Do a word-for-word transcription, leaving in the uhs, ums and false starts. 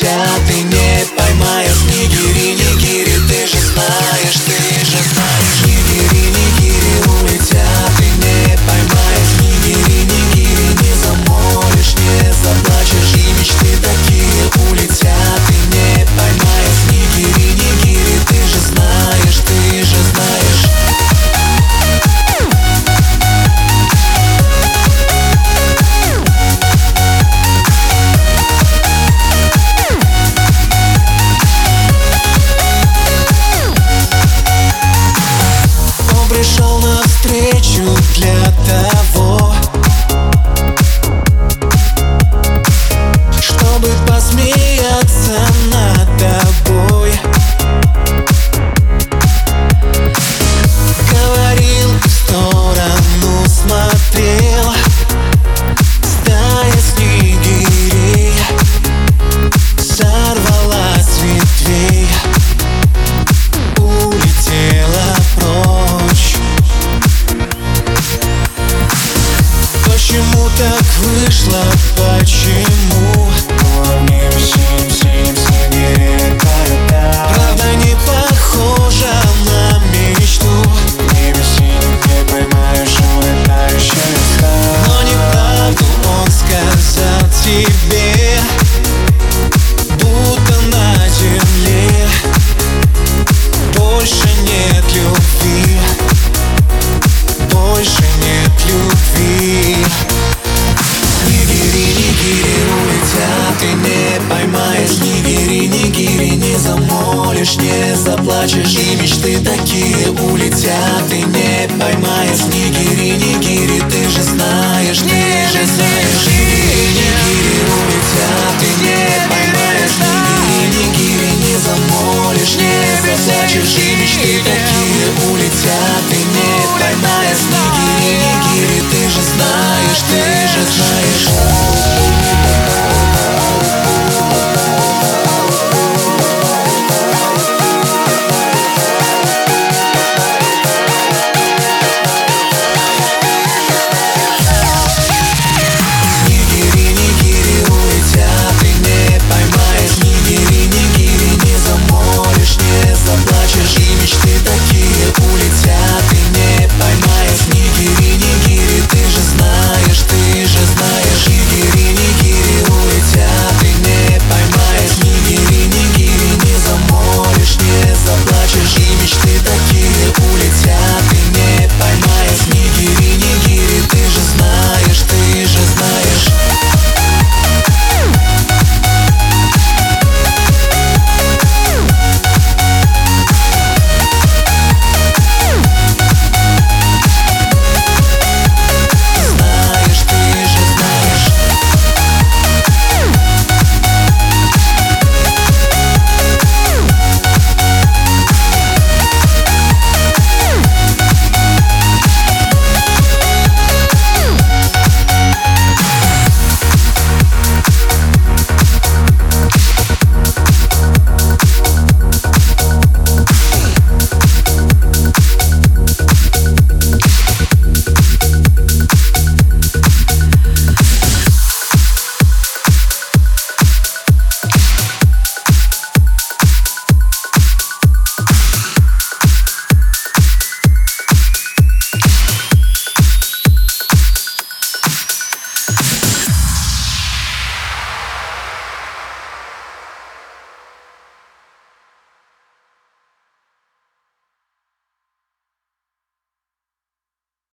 тебя ты не поймаешь. Нигири, нигири, ты же знаешь, ты же знаешь. Нигири, нигири, улетят, ты не поймаешь. Нигири, нигири, не замолишь, не заплачешь. И мечты такие улетят, ты не поймаешь. Нигири, нигири, ты же знаешь, ты же знаешь. Пришел навстречу для того, чтобы посмеяться над тобой. Говорил, в сторону смотрел, стая снегирей сорвалась с ветвей, улетела прочь. Почему так вышло, почему? Правда не похожа на мечту. Но неправду он сказал тебе, будто на земле больше нет любви, больше нет любви. Нигири, нигири, улетят, ты не поймаешь. Нигири, нигири, не замолишь, не заплачешь. И мечты такие улетят, ты не поймаешь. Нигири, нигири, ты же знаешь, ты же знаешь. Нигири, нигири, улетят, ты не поймаешь. Нигири, нигири, не замолишь, не заплачешь. И мечты такие улетят, ты не поймаешь.